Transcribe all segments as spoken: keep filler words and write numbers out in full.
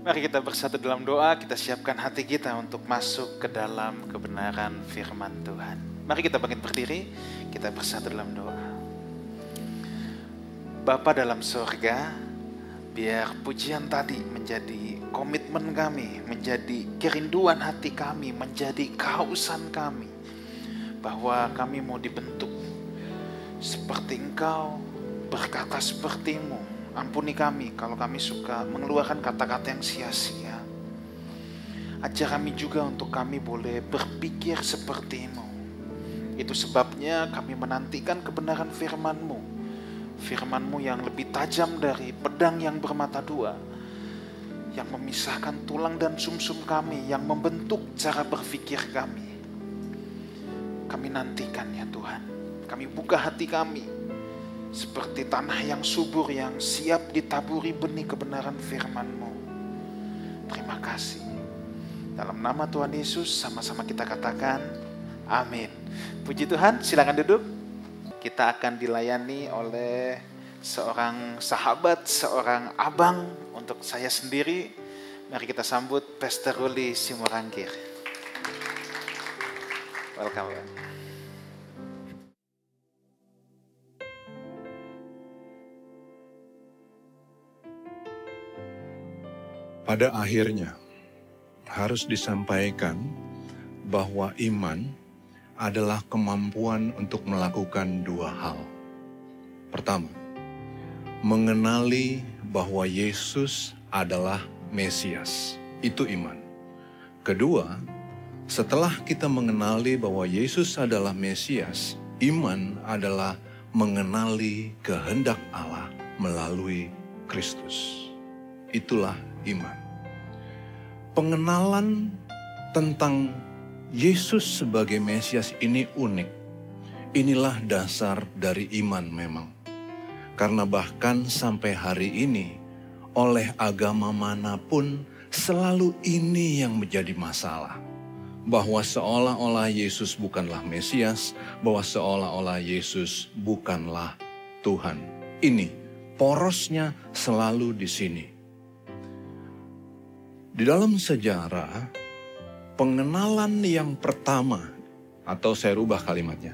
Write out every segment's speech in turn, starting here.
Mari kita bersatu dalam doa, kita siapkan hati kita untuk masuk ke dalam kebenaran firman Tuhan. Mari kita bangkit berdiri, kita bersatu dalam doa. Bapa dalam surga, biar pujian tadi menjadi komitmen kami, menjadi kerinduan hati kami, menjadi kehausan kami. Bahwa kami mau dibentuk seperti Engkau, berkata seperti-Mu. Ampuni kami kalau kami suka mengeluarkan kata-kata yang sia-sia. Ajar kami juga untuk kami boleh berpikir seperti-Mu. Itu sebabnya kami menantikan kebenaran firman-Mu. Firman-Mu yang lebih tajam dari pedang yang bermata dua, yang memisahkan tulang dan sumsum kami, yang membentuk cara berpikir kami. Kami nantikan ya Tuhan. Kami buka hati kami seperti tanah yang subur, yang siap ditaburi benih kebenaran firman-Mu. Terima kasih. Dalam nama Tuhan Yesus sama-sama kita katakan amin. Puji Tuhan, silakan duduk. Kita akan dilayani oleh seorang sahabat, seorang abang untuk saya sendiri. Mari kita sambut Pastor Ruli Simorangkir. Welcome ya. Pada akhirnya, harus disampaikan bahwa iman adalah kemampuan untuk melakukan dua hal. Pertama, mengenali bahwa Yesus adalah Mesias. Itu iman. Kedua, setelah kita mengenali bahwa Yesus adalah Mesias, iman adalah mengenali kehendak Allah melalui Kristus. Itulah iman. Pengenalan tentang Yesus sebagai Mesias ini unik. Inilah dasar dari iman memang. Karena bahkan sampai hari ini, oleh agama manapun selalu ini yang menjadi masalah. Bahwa seolah-olah Yesus bukanlah Mesias, bahwa seolah-olah Yesus bukanlah Tuhan. Ini porosnya selalu di sini. Di dalam sejarah, pengenalan yang pertama, atau saya rubah kalimatnya,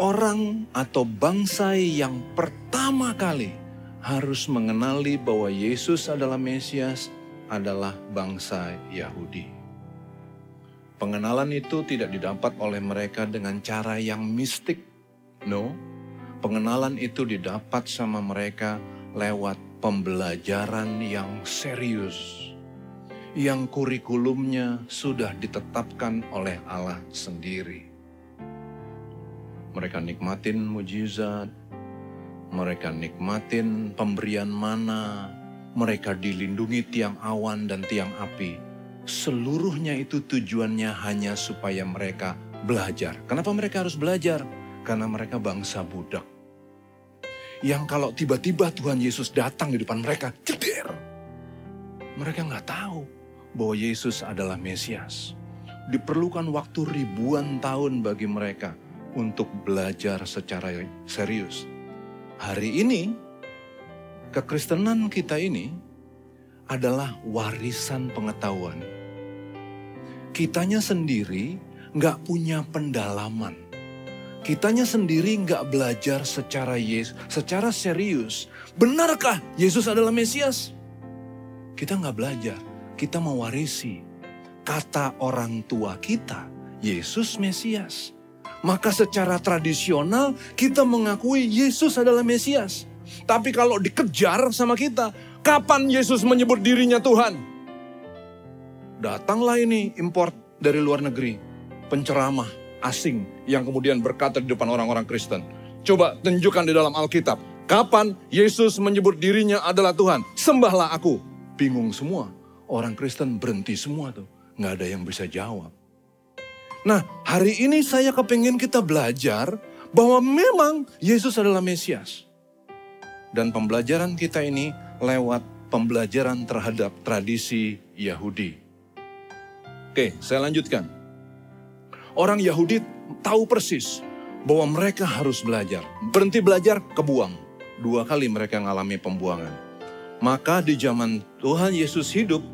orang atau bangsa yang pertama kali harus mengenali bahwa Yesus adalah Mesias adalah bangsa Yahudi. Pengenalan itu tidak didapat oleh mereka dengan cara yang mistik. No, pengenalan itu didapat sama mereka lewat pembelajaran yang serius, yang kurikulumnya sudah ditetapkan oleh Allah sendiri. Mereka nikmatin mujizat, mereka nikmatin pemberian mana, mereka dilindungi tiang awan dan tiang api. Seluruhnya itu tujuannya hanya supaya mereka belajar. Kenapa mereka harus belajar? Karena mereka bangsa budak. Yang kalau tiba-tiba Tuhan Yesus datang di depan mereka, ceder, mereka nggak tahu bahwa Yesus adalah Mesias. Diperlukan waktu ribuan tahun bagi mereka untuk belajar secara serius. Hari ini, kekristenan kita ini adalah warisan pengetahuan. Kitanya sendiri nggak punya pendalaman. Kitanya sendiri nggak belajar secara yes, secara serius. Benarkah Yesus adalah Mesias? Kita nggak belajar. Kita mewarisi kata orang tua kita, Yesus Mesias. Maka secara tradisional kita mengakui Yesus adalah Mesias. Tapi kalau dikejar sama kita, kapan Yesus menyebut dirinya Tuhan? Datanglah ini import dari luar negeri, penceramah asing yang kemudian berkata di depan orang-orang Kristen. Coba tunjukkan di dalam Alkitab, kapan Yesus menyebut dirinya adalah Tuhan? Sembahlah aku. Bingung semua. Orang Kristen berhenti semua tuh. Nggak ada yang bisa jawab. Nah, hari ini saya kepingin kita belajar bahwa memang Yesus adalah Mesias. Dan pembelajaran kita ini lewat pembelajaran terhadap tradisi Yahudi. Oke, saya lanjutkan. Orang Yahudi tahu persis bahwa mereka harus belajar. Berhenti belajar, kebuang. Dua kali mereka mengalami pembuangan. Maka di zaman Tuhan Yesus hidup,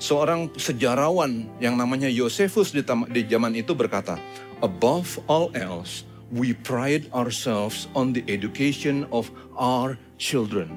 seorang sejarawan yang namanya Yosefus di, tam- di zaman itu berkata, "Above all else, we pride ourselves on the education of our children."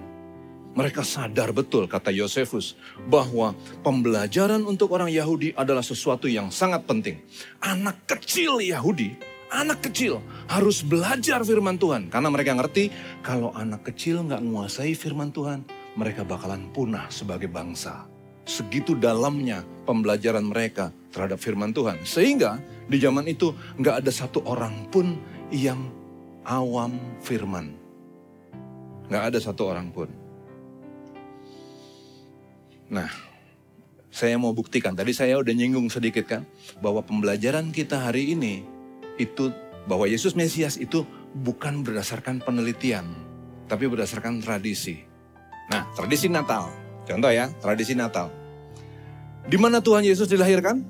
Mereka sadar betul, kata Yosefus, bahwa pembelajaran untuk orang Yahudi adalah sesuatu yang sangat penting. Anak kecil Yahudi Anak kecil harus belajar firman Tuhan. Karena mereka ngerti kalau anak kecil gak menguasai firman Tuhan, mereka bakalan punah sebagai bangsa. Segitu dalamnya pembelajaran mereka terhadap firman Tuhan. Sehingga di zaman itu gak ada satu orang pun yang awam firman. Gak ada satu orang pun. Nah, saya mau buktikan. Tadi saya udah nyinggung sedikit kan, bahwa pembelajaran kita hari ini itu bahwa Yesus Mesias itu bukan berdasarkan penelitian, tapi berdasarkan tradisi. Nah, tradisi Natal. Contoh ya, tradisi Natal. Di mana Tuhan Yesus dilahirkan?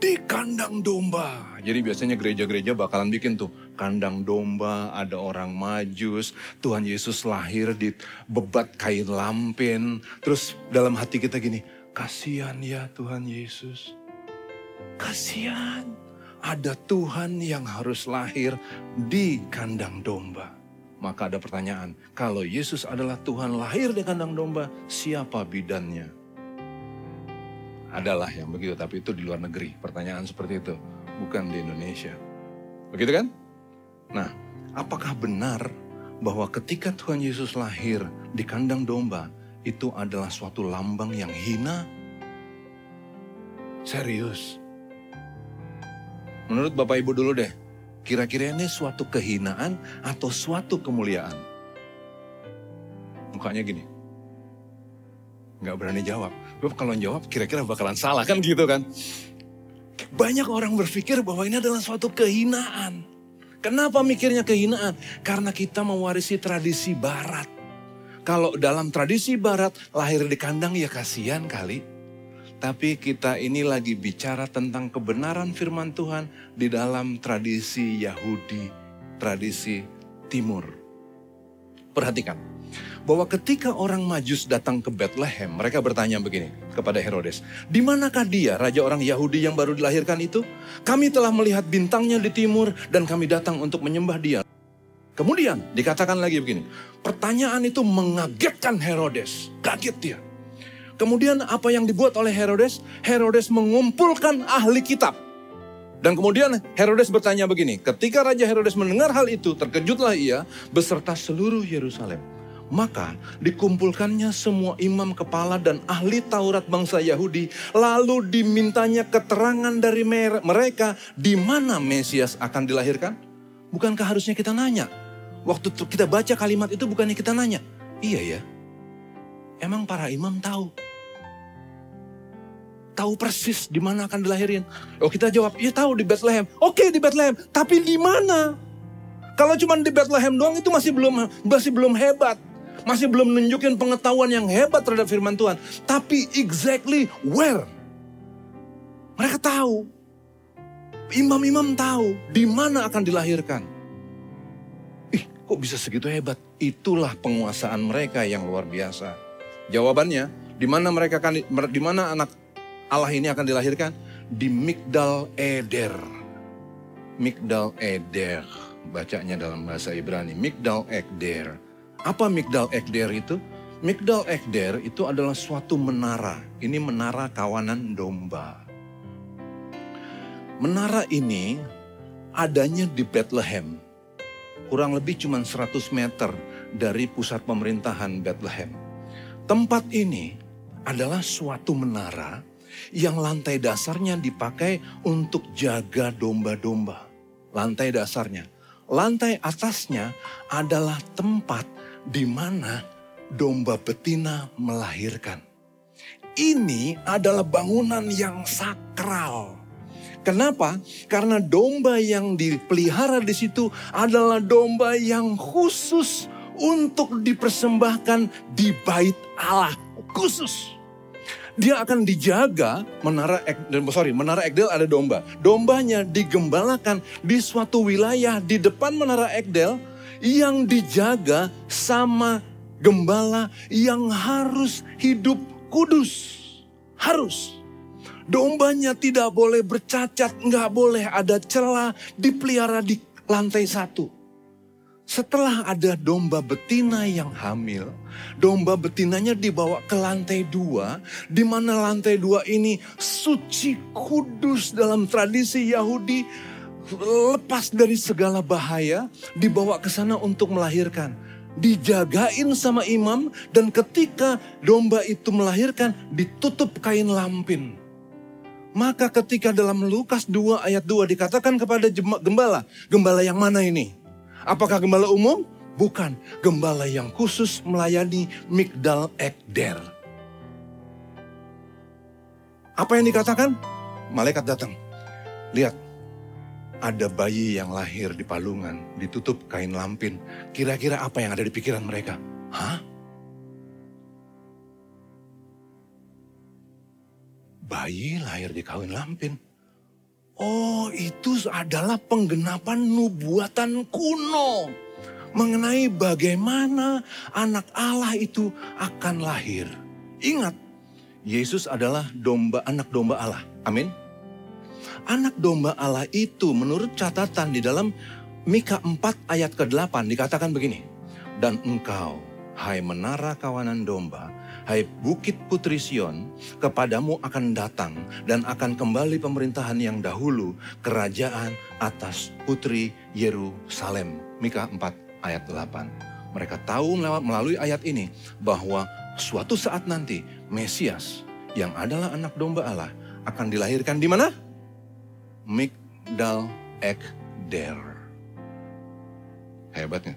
Di kandang domba. Jadi biasanya gereja-gereja bakalan bikin tuh kandang domba, ada orang Majus, Tuhan Yesus lahir di bebat kain lampin. Terus dalam hati kita gini, kasihan ya Tuhan Yesus. Kasihan. Ada Tuhan yang harus lahir di kandang domba. Maka ada pertanyaan, kalau Yesus adalah Tuhan lahir di kandang domba, siapa bidannya? Adalah yang begitu, tapi itu di luar negeri. Pertanyaan seperti itu, bukan di Indonesia. Begitu kan? Nah, apakah benar bahwa ketika Tuhan Yesus lahir di kandang domba, itu adalah suatu lambang yang hina? Serius? Menurut Bapak Ibu dulu deh, kira-kira ini suatu kehinaan atau suatu kemuliaan? Mukanya gini, gak berani jawab. Kalau jawab kira-kira bakalan salah kan gitu kan. Banyak orang berpikir bahwa ini adalah suatu kehinaan. Kenapa mikirnya kehinaan? Karena kita mewarisi tradisi barat. Kalau dalam tradisi barat, lahir di kandang ya kasihan kali. Tapi kita ini lagi bicara tentang kebenaran firman Tuhan di dalam tradisi Yahudi, tradisi Timur. Perhatikan, bahwa ketika orang Majus datang ke Betlehem, mereka bertanya begini kepada Herodes, "Di manakah dia, raja orang Yahudi yang baru dilahirkan itu? Kami telah melihat bintangnya di timur dan kami datang untuk menyembah dia." Kemudian dikatakan lagi begini, pertanyaan itu mengagetkan Herodes, kaget dia. Kemudian apa yang dibuat oleh Herodes? Herodes mengumpulkan ahli kitab. Dan kemudian Herodes bertanya begini, ketika Raja Herodes mendengar hal itu, terkejutlah ia beserta seluruh Yerusalem. Maka dikumpulkannya semua imam kepala dan ahli Taurat bangsa Yahudi, lalu dimintanya keterangan dari mereka di mana Mesias akan dilahirkan? Bukankah harusnya kita nanya? Waktu kita baca kalimat itu bukannya kita nanya? Iya ya. Emang para imam tahu? Tahu persis di mana akan dilahirin. Oh, kita jawab, "Iya tahu di Betlehem." Oke, di Betlehem, tapi di mana? Kalau cuma di Betlehem doang itu masih belum masih belum hebat. Masih belum nunjukin pengetahuan yang hebat terhadap firman Tuhan. Tapi exactly where? Mereka tahu. Imam-imam tahu di mana akan dilahirkan. Ih, kok bisa segitu hebat? Itulah penguasaan mereka yang luar biasa. Jawabannya, di mana mereka kan di mana anak Allah ini akan dilahirkan? Di Migdal Eder. Migdal Eder, bacanya dalam bahasa Ibrani, Migdal Ekder. Apa Migdal Ekder itu? Migdal Ekder itu adalah suatu menara. Ini menara kawanan domba. Menara ini adanya di Betlehem. Kurang lebih cuma seratus meter dari pusat pemerintahan Betlehem. Tempat ini adalah suatu menara yang lantai dasarnya dipakai untuk jaga domba-domba. Lantai dasarnya. Lantai atasnya adalah tempat di mana domba betina melahirkan. Ini adalah bangunan yang sakral. Kenapa? Karena domba yang dipelihara di situ adalah domba yang khusus untuk dipersembahkan di bait Allah, khusus. Dia akan dijaga, menara sorry, menara Ekdel ada domba. Dombanya digembalakan di suatu wilayah di depan menara Ekdel yang dijaga sama gembala yang harus hidup kudus. Harus. Dombanya tidak boleh bercacat, nggak boleh ada celah, dipelihara di lantai satu. Setelah ada domba betina yang hamil, domba betinanya dibawa ke lantai dua, di mana lantai dua ini suci kudus dalam tradisi Yahudi, lepas dari segala bahaya, dibawa ke sana untuk melahirkan. Dijagain sama imam, dan ketika domba itu melahirkan ditutup kain lampin. Maka ketika dalam Lukas dua ayat dua dikatakan kepada gembala, gembala yang mana ini? Apakah gembala umum? Bukan, gembala yang khusus melayani Migdal Ekder. Apa yang dikatakan? Malaikat datang. Lihat, ada bayi yang lahir di palungan, ditutup kain lampin. Kira-kira apa yang ada di pikiran mereka? Hah? Bayi lahir di kain lampin. Oh, itu adalah penggenapan nubuatan kuno mengenai bagaimana anak Allah itu akan lahir. Ingat, Yesus adalah domba, anak domba Allah. Amin. Anak domba Allah itu menurut catatan di dalam Mikha empat ayat kedelapan dikatakan begini. Dan engkau, hai menara kawanan domba, hai bukit putri Sion, kepadamu akan datang dan akan kembali pemerintahan yang dahulu, kerajaan atas putri Yerusalem. Mikha empat ayat delapan. Mereka tahu melalui ayat ini bahwa suatu saat nanti Mesias yang adalah anak domba Allah akan dilahirkan di mana? Migdal Ekder. Hebatnya.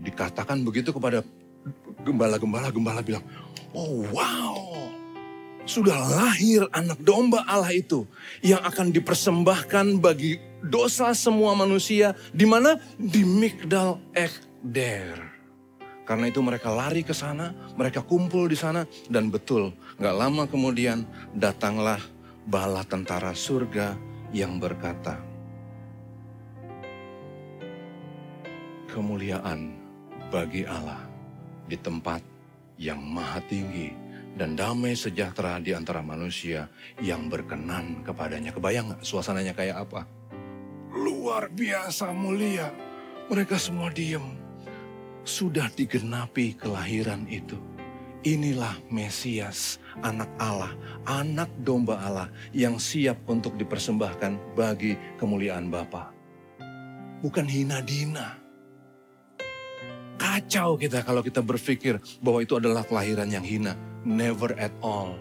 Dikatakan begitu kepada gembala-gembala, gembala bilang, oh wow, sudah lahir anak domba Allah itu yang akan dipersembahkan bagi dosa semua manusia. Di mana? Di Migdal Ekder. Karena itu mereka lari ke sana, mereka kumpul di sana, dan betul, gak lama kemudian datanglah bala tentara surga yang berkata, kemuliaan bagi Allah di tempat yang maha tinggi dan damai sejahtera di antara manusia yang berkenan kepadanya. Kebayang gak suasananya kayak apa? Luar biasa mulia. Mereka semua diem. Sudah digenapi kelahiran itu. Inilah Mesias, anak Allah, anak domba Allah yang siap untuk dipersembahkan bagi kemuliaan Bapa. Bukan hina-dina. Kacau kita kalau kita berpikir bahwa itu adalah kelahiran yang hina. Never at all.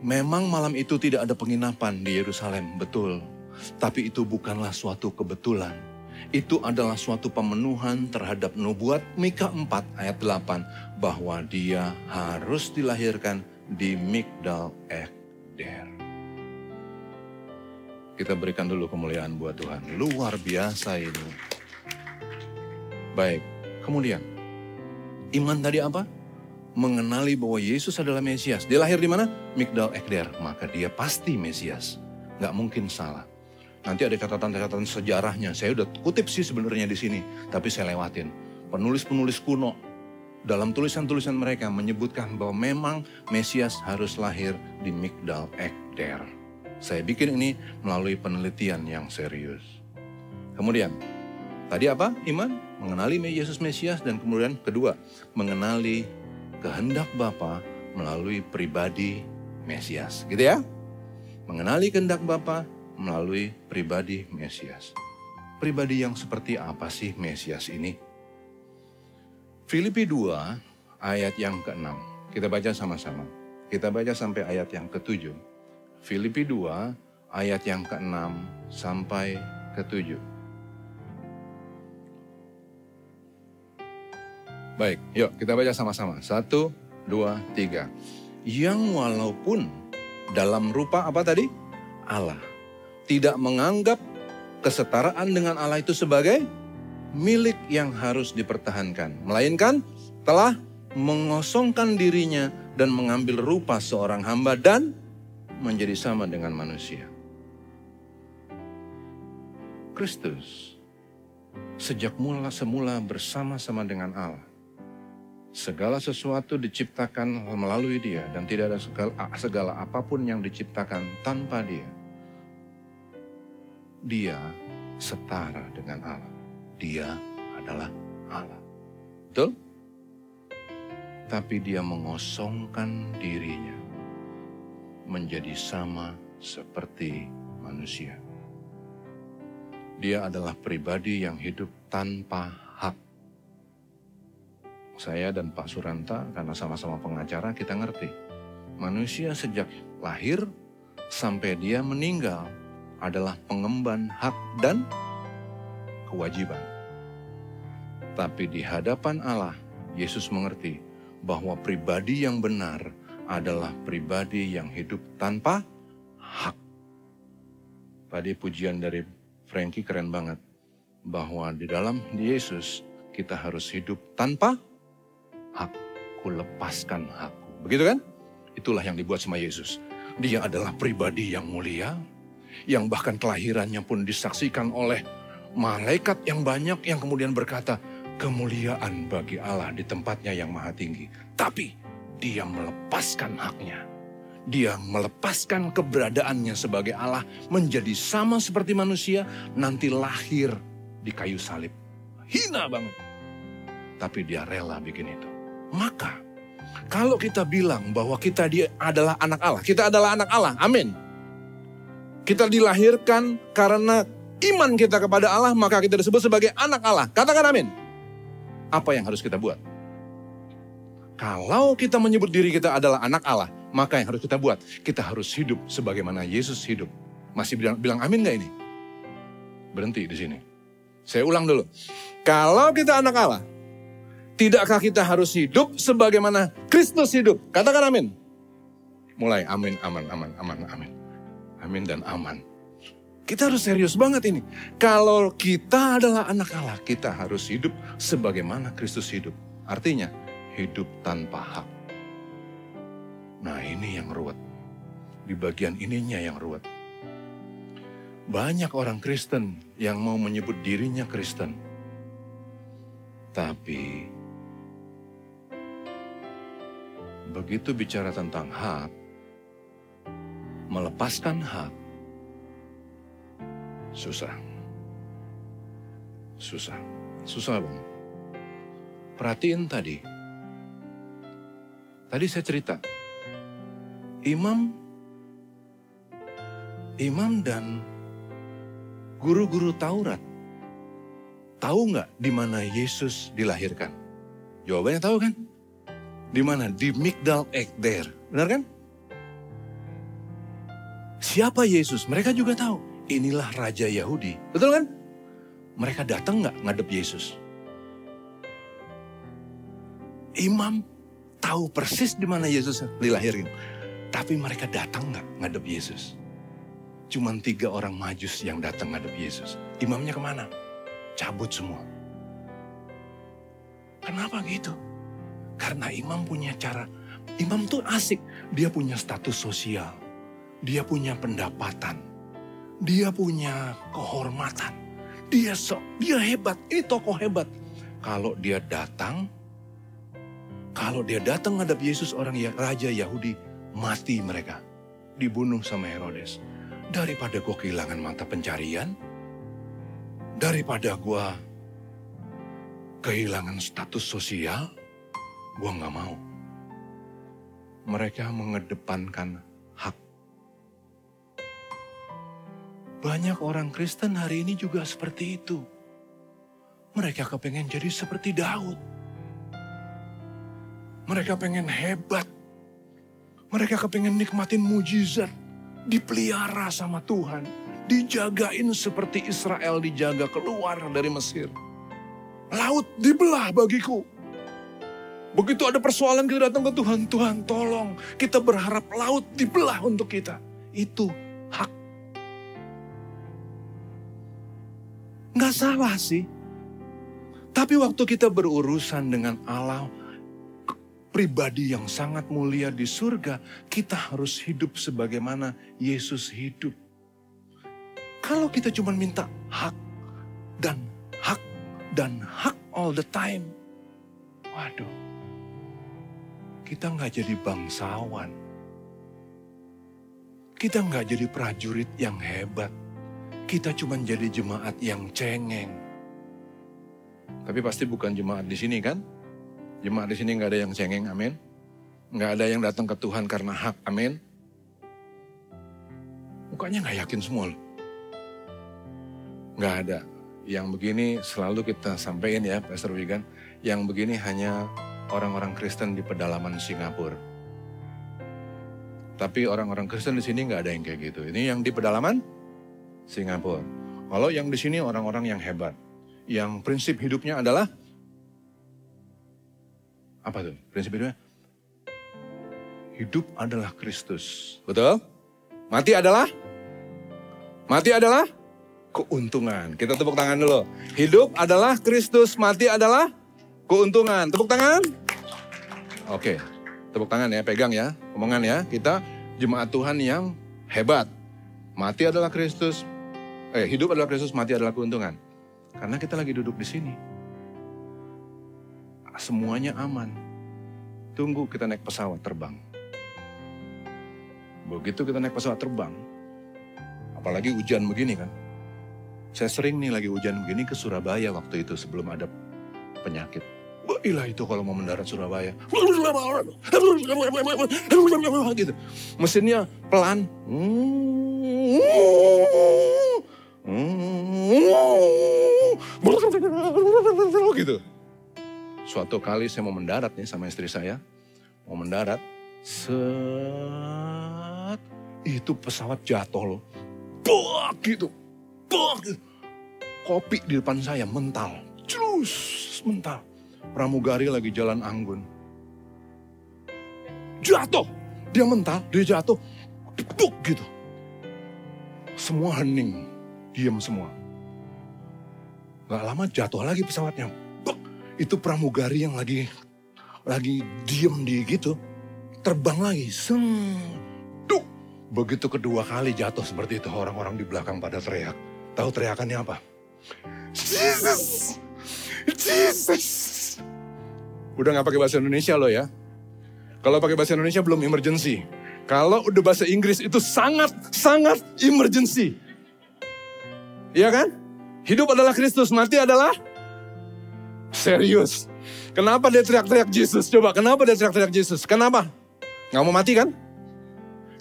Memang malam itu tidak ada penginapan di Yerusalem, betul. Tapi itu bukanlah suatu kebetulan. Itu adalah suatu pemenuhan terhadap nubuat Mikha empat ayat delapan. Bahwa dia harus dilahirkan di Migdal Ekder. Kita berikan dulu kemuliaan buat Tuhan. Luar biasa ini. Baik, kemudian. Iman tadi apa? Mengenali bahwa Yesus adalah Mesias. Dia lahir di mana? Migdal Ekder. Maka dia pasti Mesias. Gak mungkin salah. Nanti ada catatan-catatan sejarahnya. Saya udah kutip sih sebenarnya di sini, tapi saya lewatin. Penulis-penulis kuno dalam tulisan-tulisan mereka menyebutkan bahwa memang Mesias harus lahir di Migdal Ekder. Saya bikin ini melalui penelitian yang serius. Kemudian, tadi apa? Iman, mengenali Yesus Mesias, dan kemudian kedua, mengenali kehendak Bapa melalui pribadi Mesias. Gitu ya? Mengenali kehendak Bapa melalui pribadi Mesias. Pribadi yang seperti apa sih Mesias ini? Filipi dua ayat yang keenam. Kita baca sama-sama. Kita baca sampai ayat yang ketujuh. Filipi dua ayat yang keenam sampai ketujuh. Baik, yuk kita baca sama-sama. Satu, dua, tiga. Yang walaupun dalam rupa apa tadi? Allah. Tidak menganggap kesetaraan dengan Allah itu sebagai milik yang harus dipertahankan. Melainkan telah mengosongkan dirinya dan mengambil rupa seorang hamba dan menjadi sama dengan manusia. Kristus sejak mula semula bersama-sama dengan Allah. Segala sesuatu diciptakan melalui Dia dan tidak ada segala, segala apapun yang diciptakan tanpa Dia. Dia setara dengan Allah. Dia adalah Allah. Betul? Tapi Dia mengosongkan dirinya menjadi sama seperti manusia. Dia adalah pribadi yang hidup tanpa hak. Saya dan Pak Suranta, karena sama-sama pengacara, kita ngerti. Manusia sejak lahir sampai dia meninggal adalah pengemban hak dan kewajiban. Tapi di hadapan Allah, Yesus mengerti bahwa pribadi yang benar adalah pribadi yang hidup tanpa hak. Tadi pujian dari Frankie keren banget, bahwa di dalam Yesus kita harus hidup tanpa hak. Ku lepaskan hakku. Begitu kan? Itulah yang dibuat sama Yesus. Dia adalah pribadi yang mulia, yang bahkan kelahirannya pun disaksikan oleh malaikat yang banyak, yang kemudian berkata, kemuliaan bagi Allah di tempatnya yang maha tinggi. Tapi dia melepaskan haknya. Dia melepaskan keberadaannya sebagai Allah, menjadi sama seperti manusia, nanti lahir di kayu salib. Hina banget. Tapi Dia rela bikin itu. Maka, kalau kita bilang bahwa kita dia adalah anak Allah, kita adalah anak Allah, amin. Kita dilahirkan karena iman kita kepada Allah, maka kita disebut sebagai anak Allah. Katakan amin. Apa yang harus kita buat? Kalau kita menyebut diri kita adalah anak Allah, maka yang harus kita buat, kita harus hidup sebagaimana Yesus hidup. Masih bilang, bilang amin gak ini? Berhenti di sini. Saya ulang dulu. Kalau kita anak Allah, tidakkah kita harus hidup sebagaimana Kristus hidup? Katakan amin. Mulai amin, aman, aman, aman, amin. Amin dan aman. Kita harus serius banget ini. Kalau kita adalah anak Allah, kita harus hidup sebagaimana Kristus hidup. Artinya, hidup tanpa hak. Nah ini yang ruwet. Di bagian ininya yang ruwet. Banyak orang Kristen yang mau menyebut dirinya Kristen. Tapi begitu bicara tentang hak, melepaskan hak, susah. Susah. Susah banget. Perhatiin tadi. Tadi saya cerita. Imam, imam dan guru-guru Taurat tahu nggak di mana Yesus dilahirkan? Jawabannya tahu kan? Di mana? Di Migdal Ekder, benar kan? Siapa Yesus? Mereka juga tahu. Inilah Raja Yahudi, betul kan? Mereka datang nggak ngadep Yesus? Imam tahu persis di mana Yesus dilahirkan. Tapi mereka datang gak ngadep Yesus? Cuman tiga orang majus yang datang ngadep Yesus. Imamnya kemana? Cabut semua. Kenapa gitu? Karena imam punya cara. Imam tuh asik. Dia punya status sosial. Dia punya pendapatan. Dia punya kehormatan. Dia sok. Dia hebat. Ini tokoh hebat. Kalau dia datang. Kalau dia datang ngadep Yesus, orang Raja Yahudi. Mati mereka, dibunuh sama Herodes. Daripada gue kehilangan mata pencarian, daripada gue kehilangan status sosial, gue gak mau. Mereka mengedepankan hak. Banyak orang Kristen hari ini juga seperti itu. Mereka kepengen jadi seperti Daud. Mereka pengen hebat. Mereka kepengen nikmatin mujizat, dipelihara sama Tuhan, dijagain seperti Israel dijaga keluar dari Mesir. Laut dibelah bagiku. Begitu ada persoalan kita datang ke Tuhan, Tuhan tolong, kita berharap laut dibelah untuk kita. Itu hak. Gak salah sih. Tapi waktu kita berurusan dengan Allah, pribadi yang sangat mulia di surga, kita harus hidup sebagaimana Yesus hidup. Kalau kita cuma minta hak, dan hak, dan hak all the time, waduh, kita nggak jadi bangsawan. Kita nggak jadi prajurit yang hebat. Kita cuma jadi jemaat yang cengeng. Tapi pasti bukan jemaat di sini kan? Jemaat di sini nggak ada yang cengeng, amin. Nggak ada yang datang ke Tuhan karena hak, amin. Mukanya nggak yakin semua loh. Nggak ada. Yang begini selalu kita sampaikan ya, Pastor Wigan. Yang begini hanya orang-orang Kristen di pedalaman Singapura. Tapi orang-orang Kristen di sini nggak ada yang kayak gitu. Ini yang di pedalaman Singapura. Kalau yang di sini orang-orang yang hebat, yang prinsip hidupnya adalah apa tuh? Prinsip hidupnya hidup adalah Kristus, betul? Mati adalah mati adalah keuntungan. Kita tepuk tangan dulu. Hidup adalah Kristus, mati adalah keuntungan. Tepuk tangan. Oke, tepuk tangan ya, pegang ya, omongan ya. Kita jemaat Tuhan yang hebat. Mati adalah Kristus, eh hidup adalah Kristus, mati adalah keuntungan. Karena kita lagi duduk di sini. Semuanya aman. Tunggu kita naik pesawat terbang. Begitu kita naik pesawat terbang, apalagi hujan begini kan. Saya sering nih lagi hujan begini ke Surabaya waktu itu sebelum ada penyakit. Wah ilah itu kalau mau mendarat Surabaya. Gitu. Mesinnya pelan. Gitu. Suatu kali saya mau mendarat nih sama istri saya. Mau mendarat. Set. Itu pesawat jatuh loh. Bak gitu. Kopi di depan saya mental, terus mental. Pramugari lagi jalan anggun, jatuh, dia mental, dia jatuh, duduk gitu. Semua hening, diam semua. Gak lama jatuh lagi pesawatnya. Buk. Itu pramugari yang lagi lagi diam di gitu, terbang lagi, seng, duk. Begitu kedua kali jatuh seperti itu, orang-orang di belakang pada teriak. Tahu teriakannya apa? Jesus! Jesus! Udah gak pakai bahasa Indonesia lo ya. Kalau pakai bahasa Indonesia belum emergency. Kalau udah bahasa Inggris itu sangat-sangat emergency. Iya kan? Hidup adalah Kristus, mati adalah... Serius. Kenapa dia teriak-teriak Jesus? Coba, kenapa dia teriak-teriak Jesus? Kenapa? Gak mau mati kan?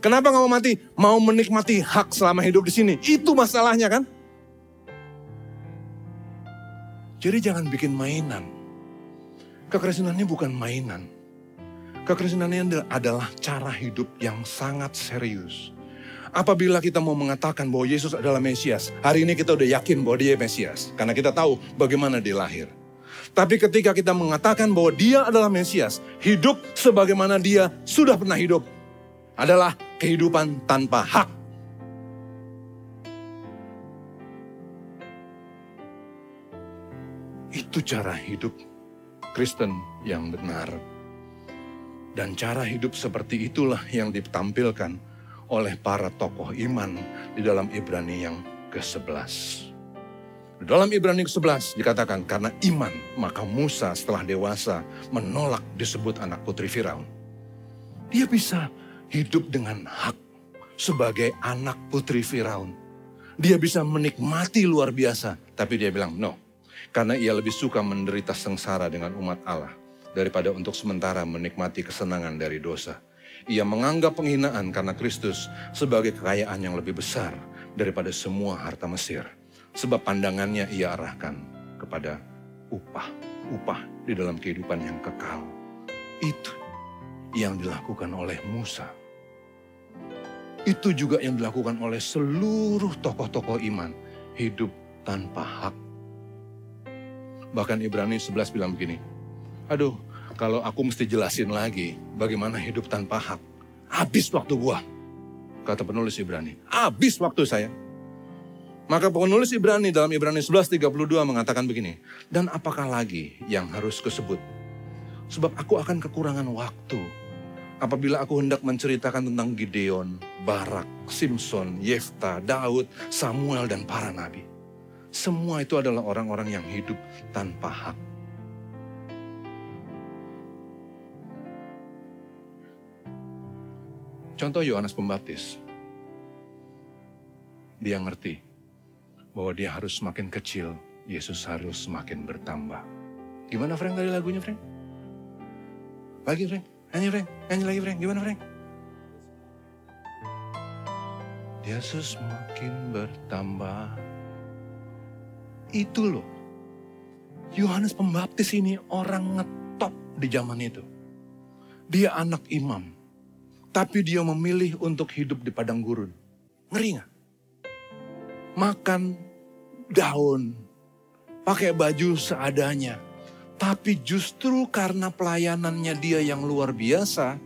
Kenapa gak mau mati? Mau menikmati hak selama hidup di sini. Itu masalahnya kan? Jadi jangan bikin mainan. Kekristenannya bukan mainan. Kekristenannya adalah cara hidup yang sangat serius. Apabila kita mau mengatakan bahwa Yesus adalah Mesias, hari ini kita udah yakin bahwa dia Mesias. Karena kita tahu bagaimana dia lahir. Tapi ketika kita mengatakan bahwa dia adalah Mesias, hidup sebagaimana dia sudah pernah hidup, adalah kehidupan tanpa hak. Itu cara hidup Kristen yang benar. Dan cara hidup seperti itulah yang ditampilkan oleh para tokoh iman di dalam Ibrani yang kesebelas. Di dalam Ibrani kesebelas dikatakan, karena iman maka Musa setelah dewasa menolak disebut anak putri Firaun. Dia bisa hidup dengan hak sebagai anak putri Firaun. Dia bisa menikmati luar biasa. Tapi dia bilang no. Karena ia lebih suka menderita sengsara dengan umat Allah daripada untuk sementara menikmati kesenangan dari dosa. Ia menganggap penghinaan karena Kristus sebagai kekayaan yang lebih besar daripada semua harta Mesir. Sebab pandangannya ia arahkan kepada upah. Upah di dalam kehidupan yang kekal. Itu yang dilakukan oleh Musa. Itu juga yang dilakukan oleh seluruh tokoh-tokoh iman. Hidup tanpa hak. Bahkan Ibrani sebelas bilang begini. Aduh, kalau aku mesti jelasin lagi bagaimana hidup tanpa hak. Habis waktu gua. Kata penulis Ibrani. Habis waktu saya. Maka penulis Ibrani dalam Ibrani sebelas tiga puluh dua mengatakan begini. Dan apakah lagi yang harus kusebut? Sebab aku akan kekurangan waktu. Apabila aku hendak menceritakan tentang Gideon, Barak, Simpson, Yefta, Daud, Samuel, dan para nabi. Semua itu adalah orang-orang yang hidup tanpa hak. Contoh Yohanes Pembaptis. Dia ngerti bahwa dia harus semakin kecil, Yesus harus semakin bertambah. Gimana Frank tadi lagunya, Frank? Lagi Frank, nyanyi Frank, nyanyi lagi Frank, gimana Frank? Yesus makin bertambah. Itu loh. Yohanes Pembaptis ini orang ngetop di zaman itu. Dia anak imam. Tapi dia memilih untuk hidup di padang gurun. Ngeri gak? Makan daun. Pakai baju seadanya. Tapi justru karena pelayanannya dia yang luar biasa,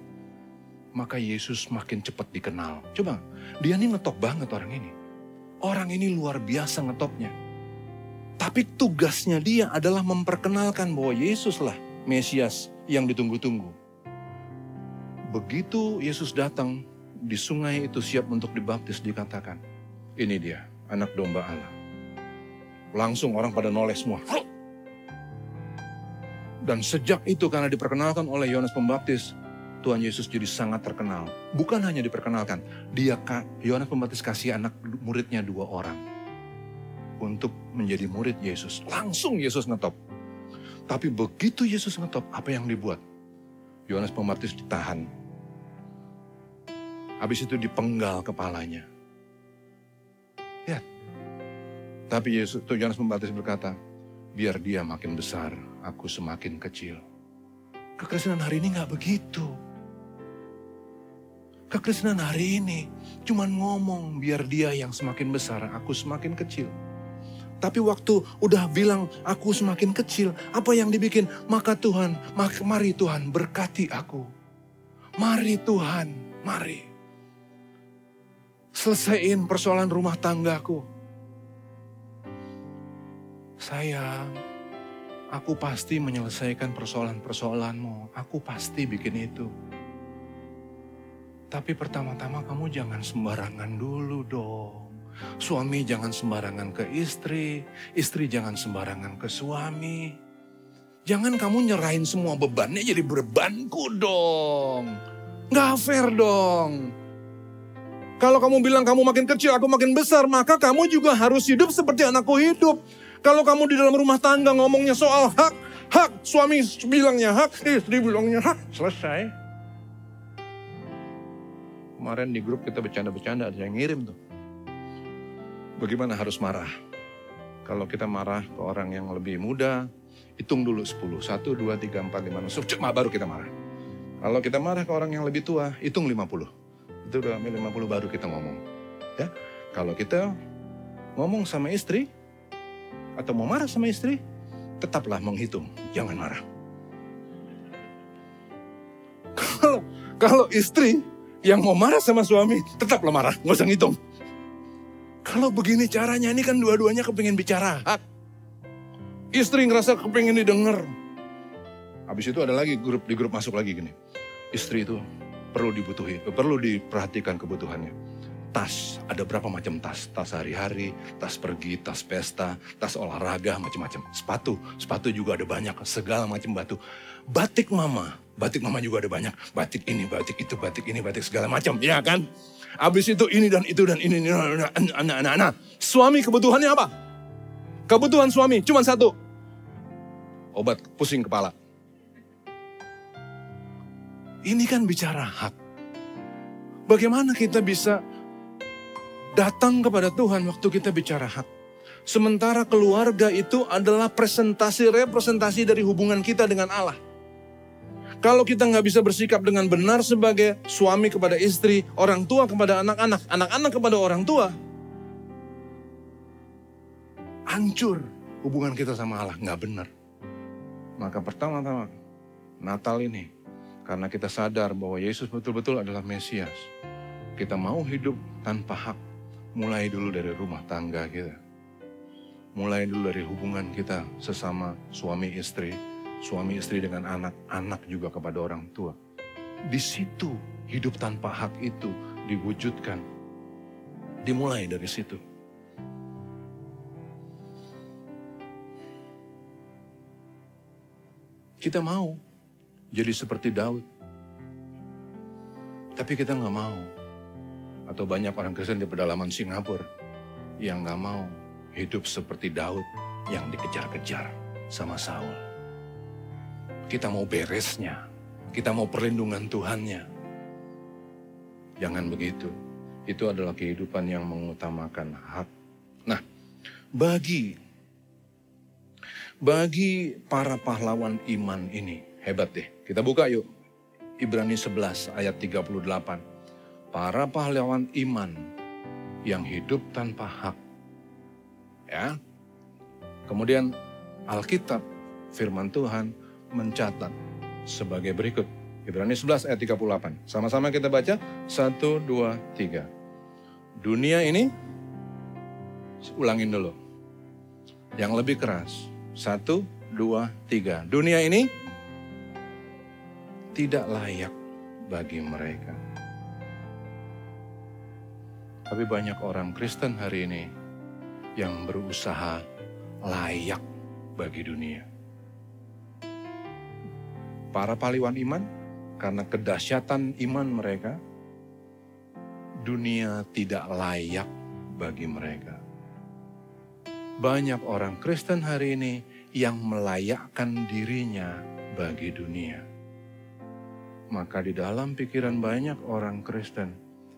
maka Yesus makin cepat dikenal. Coba, dia ini ngetop banget orang ini. Orang ini luar biasa ngetopnya. Tapi tugasnya dia adalah memperkenalkan bahwa Yesuslah Mesias yang ditunggu-tunggu. Begitu Yesus datang di sungai itu siap untuk dibaptis, dikatakan, ini dia, anak domba Allah. Langsung orang pada noleh semua. Dan sejak itu karena diperkenalkan oleh Yohanes Pembaptis, Tuhan Yesus jadi sangat terkenal. Bukan hanya diperkenalkan, dia Yohanes Pembaptis kasih anak muridnya dua orang untuk menjadi murid Yesus. Langsung Yesus ngetop. Tapi begitu Yesus ngetop, apa yang dibuat? Yohanes Pembaptis ditahan. Habis itu dipenggal kepalanya. Lihat. Tapi Yesus, Yohanes Pembaptis berkata, biar dia makin besar, aku semakin kecil. Kekristenan hari ini gak begitu. Kekristenan hari ini cuman ngomong biar dia yang semakin besar, aku semakin kecil. Tapi waktu udah bilang aku semakin kecil, apa yang dibikin? Maka Tuhan, mari Tuhan berkati aku. Mari Tuhan, mari. Selesaiin persoalan rumah tanggaku. Sayang, aku pasti menyelesaikan persoalan-persoalanmu. Aku pasti bikin itu. Tapi pertama-tama kamu jangan sembarangan dulu dong. Suami jangan sembarangan ke istri. Istri jangan sembarangan ke suami. Jangan kamu nyerahin semua bebannya jadi bebanku dong. Gak fair dong. Kalau kamu bilang kamu makin kecil, aku makin besar, maka kamu juga harus hidup seperti anakku hidup. Kalau kamu di dalam rumah tangga ngomongnya soal hak, hak, suami bilangnya hak, istri bilangnya hak, selesai. Kemarin di grup kita bercanda-bercanda, ada yang ngirim tuh. Bagaimana harus marah? Kalau kita marah ke orang yang lebih muda, hitung dulu sepuluh. Satu, dua, tiga, empat, lima, enam, cuma baru kita marah. Kalau kita marah ke orang yang lebih tua, hitung lima puluh. Itu udah lima puluh baru kita ngomong. Ya, kalau kita ngomong sama istri, atau mau marah sama istri, tetaplah menghitung, jangan marah. Kalau kalau istri yang mau marah sama suami, tetaplah marah, nggak usah ngitung. Kalau begini caranya, ini kan dua-duanya kepingin bicara hak. Istri ngerasa kepingin didengar. Habis itu ada lagi grup di grup masuk lagi gini. Istri itu perlu dibutuhin, perlu diperhatikan kebutuhannya. Tas, ada berapa macam tas? Tas hari-hari, tas pergi, tas pesta, tas olahraga, macam-macam. Sepatu, sepatu juga ada banyak, segala macam batu. Batik mama, batik mama juga ada banyak. Batik ini, batik itu, batik ini, batik segala macam, ya kan? Abis itu ini dan itu dan ini, anak-anak. Suami kebutuhannya apa? Kebutuhan suami, cuma satu. Obat pusing kepala. Ini kan bicara hak. Bagaimana kita bisa datang kepada Tuhan waktu kita bicara hak. Sementara keluarga itu adalah presentasi-representasi dari hubungan kita dengan Allah. Kalau kita gak bisa bersikap dengan benar sebagai suami kepada istri, orang tua kepada anak-anak, anak-anak kepada orang tua, hancur hubungan kita sama Allah, gak benar. Maka pertama-tama, Natal ini, karena kita sadar bahwa Yesus betul-betul adalah Mesias, kita mau hidup tanpa hak. Mulai dulu dari rumah tangga kita. Mulai dulu dari hubungan kita sesama suami istri. Suami istri dengan anak. Anak juga kepada orang tua. Di situ hidup tanpa hak itu diwujudkan. Dimulai dari situ. Kita mau jadi seperti Daud. Tapi kita nggak mau. Atau banyak orang Kristen di pedalaman Singapura yang nggak mau hidup seperti Daud yang dikejar-kejar sama Saul. Kita mau beresnya. Kita mau perlindungan Tuhannya. Jangan begitu. Itu adalah kehidupan yang mengutamakan hak. Nah, bagi bagi para pahlawan iman ini, hebat deh. Kita buka yuk. Ibrani sebelas ayat tiga puluh delapan. Para pahlawan iman yang hidup tanpa hak. Ya. Kemudian Alkitab, firman Tuhan mencatat sebagai berikut. Ibrani sebelas ayat tiga puluh delapan. Sama-sama kita baca. satu, dua, tiga. Dunia ini, ulangin dulu. Yang lebih keras. satu, dua, tiga. Dunia ini tidak layak bagi mereka. Tapi banyak orang Kristen hari ini yang berusaha layak bagi dunia. Para pahlawan iman, karena kedahsyatan iman mereka, dunia tidak layak bagi mereka. Banyak orang Kristen hari ini yang melayakkan dirinya bagi dunia. Maka di dalam pikiran banyak orang Kristen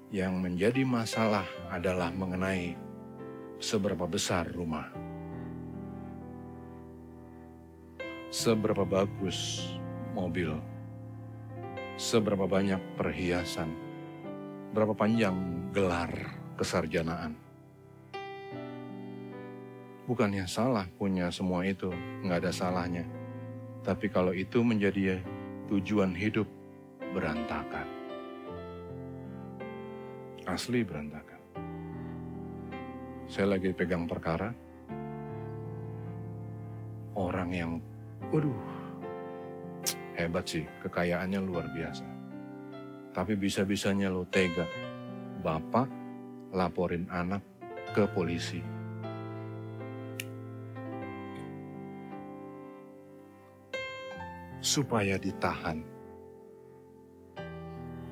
yang menjadi masalah adalah mengenai seberapa besar rumah, seberapa bagus mobil, seberapa banyak perhiasan, berapa panjang gelar kesarjanaan. Bukannya salah punya semua itu, nggak ada salahnya. Tapi kalau itu menjadi tujuan hidup, berantakan. Asli berantakan. Saya lagi pegang perkara, orang yang, waduh, hebat sih, kekayaannya luar biasa. Tapi bisa-bisanya lo tega. Bapak laporin anak ke polisi. Supaya ditahan.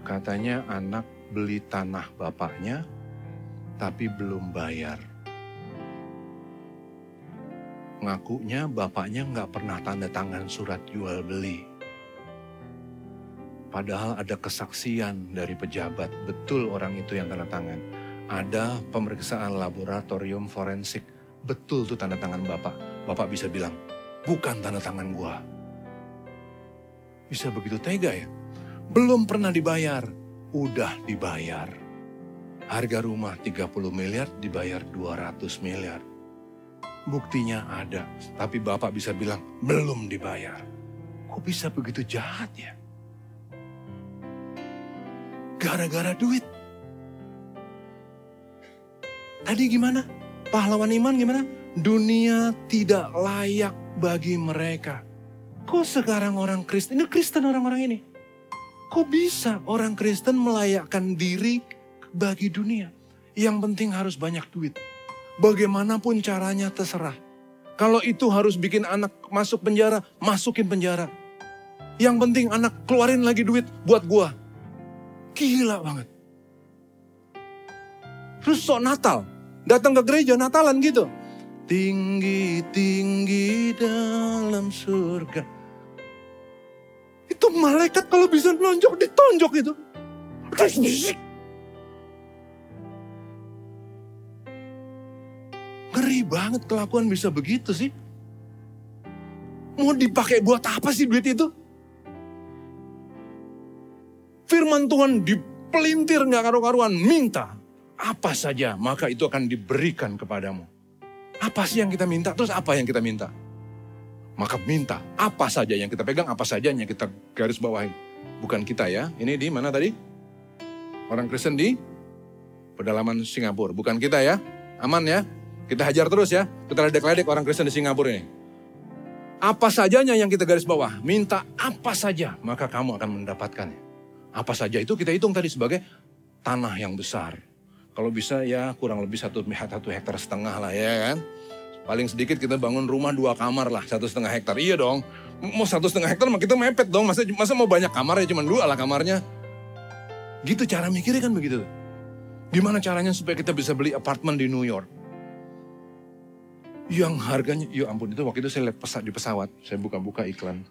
Katanya anak beli tanah bapaknya, tapi belum bayar. Ngakunya bapaknya nggak pernah tanda tangan surat jual beli. Padahal ada kesaksian dari pejabat, betul orang itu yang tanda tangan. Ada pemeriksaan laboratorium forensik, betul tuh tanda tangan bapak. Bapak bisa bilang, bukan tanda tangan gua. Bisa begitu tega ya? Belum pernah dibayar, udah dibayar. Harga rumah tiga puluh miliar, dibayar dua ratus miliar. Buktinya ada, tapi bapak bisa bilang, belum dibayar. Kok bisa begitu jahat ya? Gara-gara duit. Tadi gimana? Pahlawan iman gimana? Dunia tidak layak bagi mereka. Kok sekarang orang Kristen, ini Kristen orang-orang ini. Kok bisa orang Kristen melayakkan diri bagi dunia? Yang penting harus banyak duit. Bagaimanapun caranya terserah. Kalau itu harus bikin anak masuk penjara, masukin penjara. Yang penting anak keluarin lagi duit buat gua. Gila banget. Terus sok Natal. Datang ke gereja Natalan gitu. Tinggi-tinggi dalam surga. Itu malaikat kalau bisa nonjok ditonjok itu. Ngeri banget kelakuan bisa begitu sih. Mau dipakai buat apa sih duit itu? Firman Tuhan dipelintir gak karu-karuan, minta apa saja maka itu akan diberikan kepadamu. Apa sih yang kita minta? Terus apa yang kita minta? Maka minta apa saja yang kita pegang, apa saja yang kita garis bawahi. Bukan kita ya, ini di mana tadi? Orang Kristen di pedalaman Singapura, bukan kita ya, aman ya. Kita hajar terus ya, kita ledek-ledek orang Kristen di Singapura ini. Apa sajanya yang kita garis bawah, minta apa saja maka kamu akan mendapatkannya. Apa saja itu kita hitung tadi sebagai tanah yang besar. Kalau bisa ya kurang lebih satu, satu hektar setengah lah ya kan. Paling sedikit kita bangun rumah dua kamar lah, satu setengah hektar. Iya dong, mau satu setengah hektar mah kita mepet dong. Masa, masa mau banyak kamar ya, cuma dua lah kamarnya. Gitu cara mikirnya kan begitu. Gimana caranya supaya kita bisa beli apartemen di New York? Yang harganya, ya ampun, itu waktu itu saya lihat pesawat, di pesawat, saya buka-buka iklan.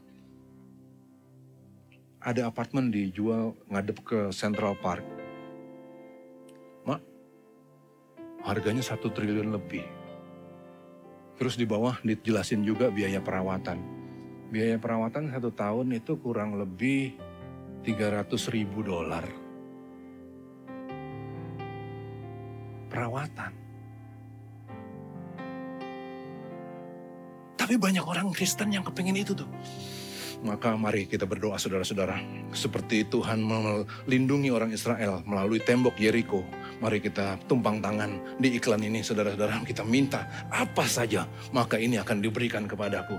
Ada apartemen dijual ngadep ke Central Park. Mak, harganya satu triliun lebih. Terus di bawah dijelasin juga biaya perawatan. Biaya perawatan satu tahun itu kurang lebih tiga ratus ribu dolar. Perawatan. Tapi banyak orang Kristen yang kepengen itu tuh. Maka mari kita berdoa saudara-saudara. Seperti Tuhan melindungi orang Israel melalui tembok Yeriko. Mari kita tumpang tangan di iklan ini saudara-saudara. Kita minta apa saja maka ini akan diberikan kepadaku.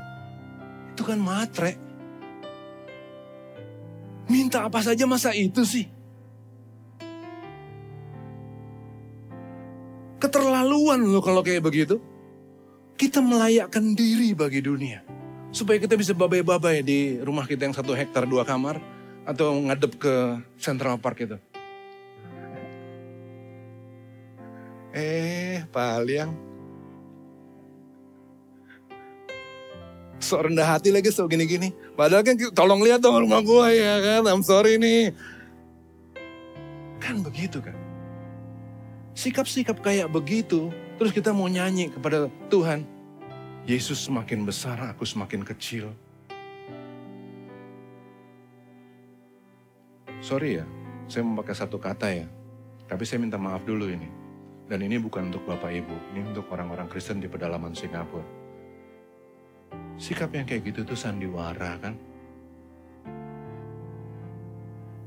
Itu kan matre. Minta apa saja masa itu sih? Keterlaluan loh kalau kayak begitu. Kita melayakkan diri bagi dunia. Supaya kita bisa babai-babai di rumah kita yang satu hektar dua kamar. Atau ngadep ke Central Park itu. Eh, paliang. So rendah hati lagi, so gini-gini. Padahal kan tolong lihat dong rumah gua ya kan. I'm sorry nih. Kan begitu kan. Sikap-sikap kayak begitu. Terus kita mau nyanyi kepada Tuhan. Yesus semakin besar, aku semakin kecil. Sorry ya, saya memakai satu kata ya. Tapi saya minta maaf dulu ini. Dan ini bukan untuk Bapak Ibu. Ini untuk orang-orang Kristen di pedalaman Singapura. Sikap yang kayak gitu tuh sandiwara kan.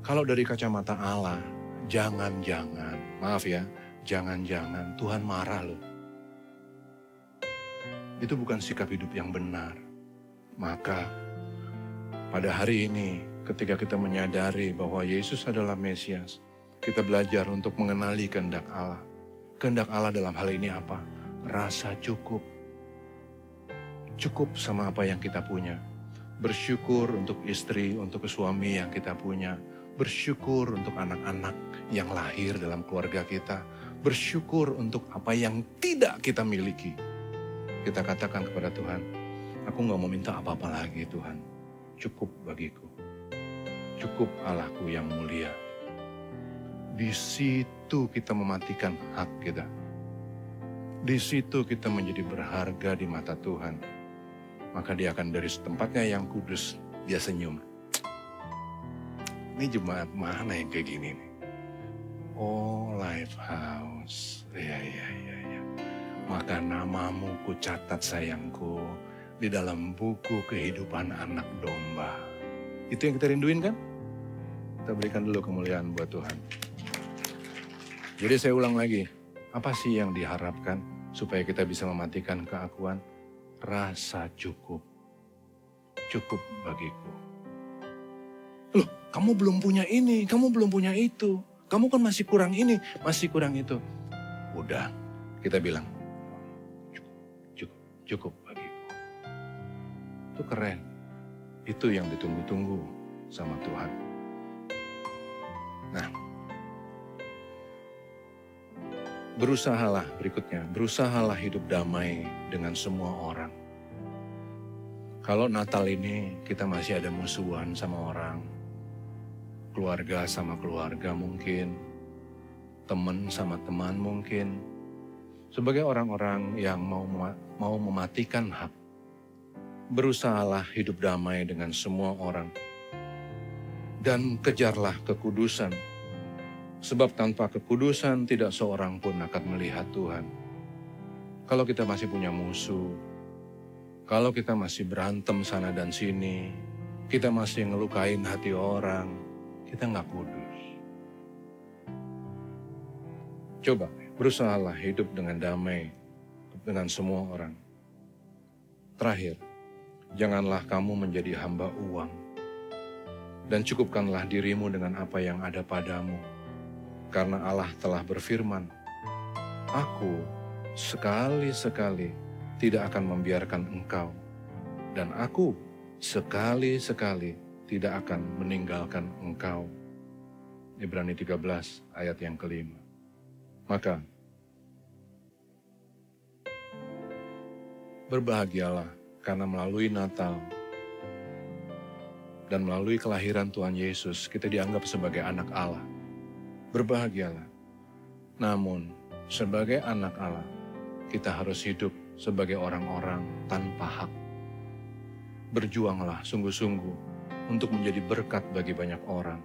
Kalau dari kacamata Allah, jangan-jangan. Maaf ya. Jangan-jangan Tuhan marah loh. Itu bukan sikap hidup yang benar. Maka pada hari ini ketika kita menyadari bahwa Yesus adalah Mesias, kita belajar untuk mengenali kehendak Allah. Kehendak Allah dalam hal ini apa? Rasa cukup. Cukup sama apa yang kita punya. Bersyukur untuk istri, untuk suami yang kita punya. Bersyukur untuk anak-anak yang lahir dalam keluarga kita. Bersyukur untuk apa yang tidak kita miliki. Kita katakan kepada Tuhan, aku gak mau minta apa-apa lagi Tuhan. Cukup bagiku. Cukup Allahku yang mulia. Di situ kita mematikan hak kita. Di situ kita menjadi berharga di mata Tuhan. Maka dia akan dari tempatnya yang kudus, dia senyum. Ini jemaat mana yang kayak gini nih? Oh, Life House. Ya, ya, ya, ya. Maka namamu ku catat sayangku di dalam buku kehidupan anak domba. Itu yang kita rinduin kan? Kita berikan dulu kemuliaan buat Tuhan. Jadi saya ulang lagi. Apa sih yang diharapkan supaya kita bisa mematikan keakuan? Rasa cukup. Cukup bagiku. Loh, kamu belum punya ini, kamu belum punya itu. Kamu kan masih kurang ini, masih kurang itu. Udah, kita bilang, cukup, cukup, cukup bagiku. Itu keren. Itu yang ditunggu-tunggu sama Tuhan. Nah, berusahalah berikutnya, berusahalah hidup damai dengan semua orang. Kalau Natal ini kita masih ada musuhan sama orang. Keluarga sama keluarga mungkin. Teman sama teman mungkin. Sebagai orang-orang yang mau mau mematikan hak. Berusahalah hidup damai dengan semua orang. Dan kejarlah kekudusan. Sebab tanpa kekudusan tidak seorang pun akan melihat Tuhan. Kalau kita masih punya musuh. Kalau kita masih berantem sana dan sini. Kita masih ngelukain hati orang. Kita gak kudus. Coba berusahalah hidup dengan damai dengan semua orang. Terakhir, janganlah kamu menjadi hamba uang. Dan cukupkanlah dirimu dengan apa yang ada padamu. Karena Allah telah berfirman, aku sekali-sekali tidak akan membiarkan engkau. Dan aku sekali-sekali tidak akan meninggalkan engkau. Ibrani tiga belas ayat yang kelima. Maka, berbahagialah karena melalui Natal dan melalui kelahiran Tuhan Yesus, kita dianggap sebagai anak Allah. Berbahagialah. Namun, sebagai anak Allah, kita harus hidup sebagai orang-orang tanpa hak. Berjuanglah sungguh-sungguh untuk menjadi berkat bagi banyak orang,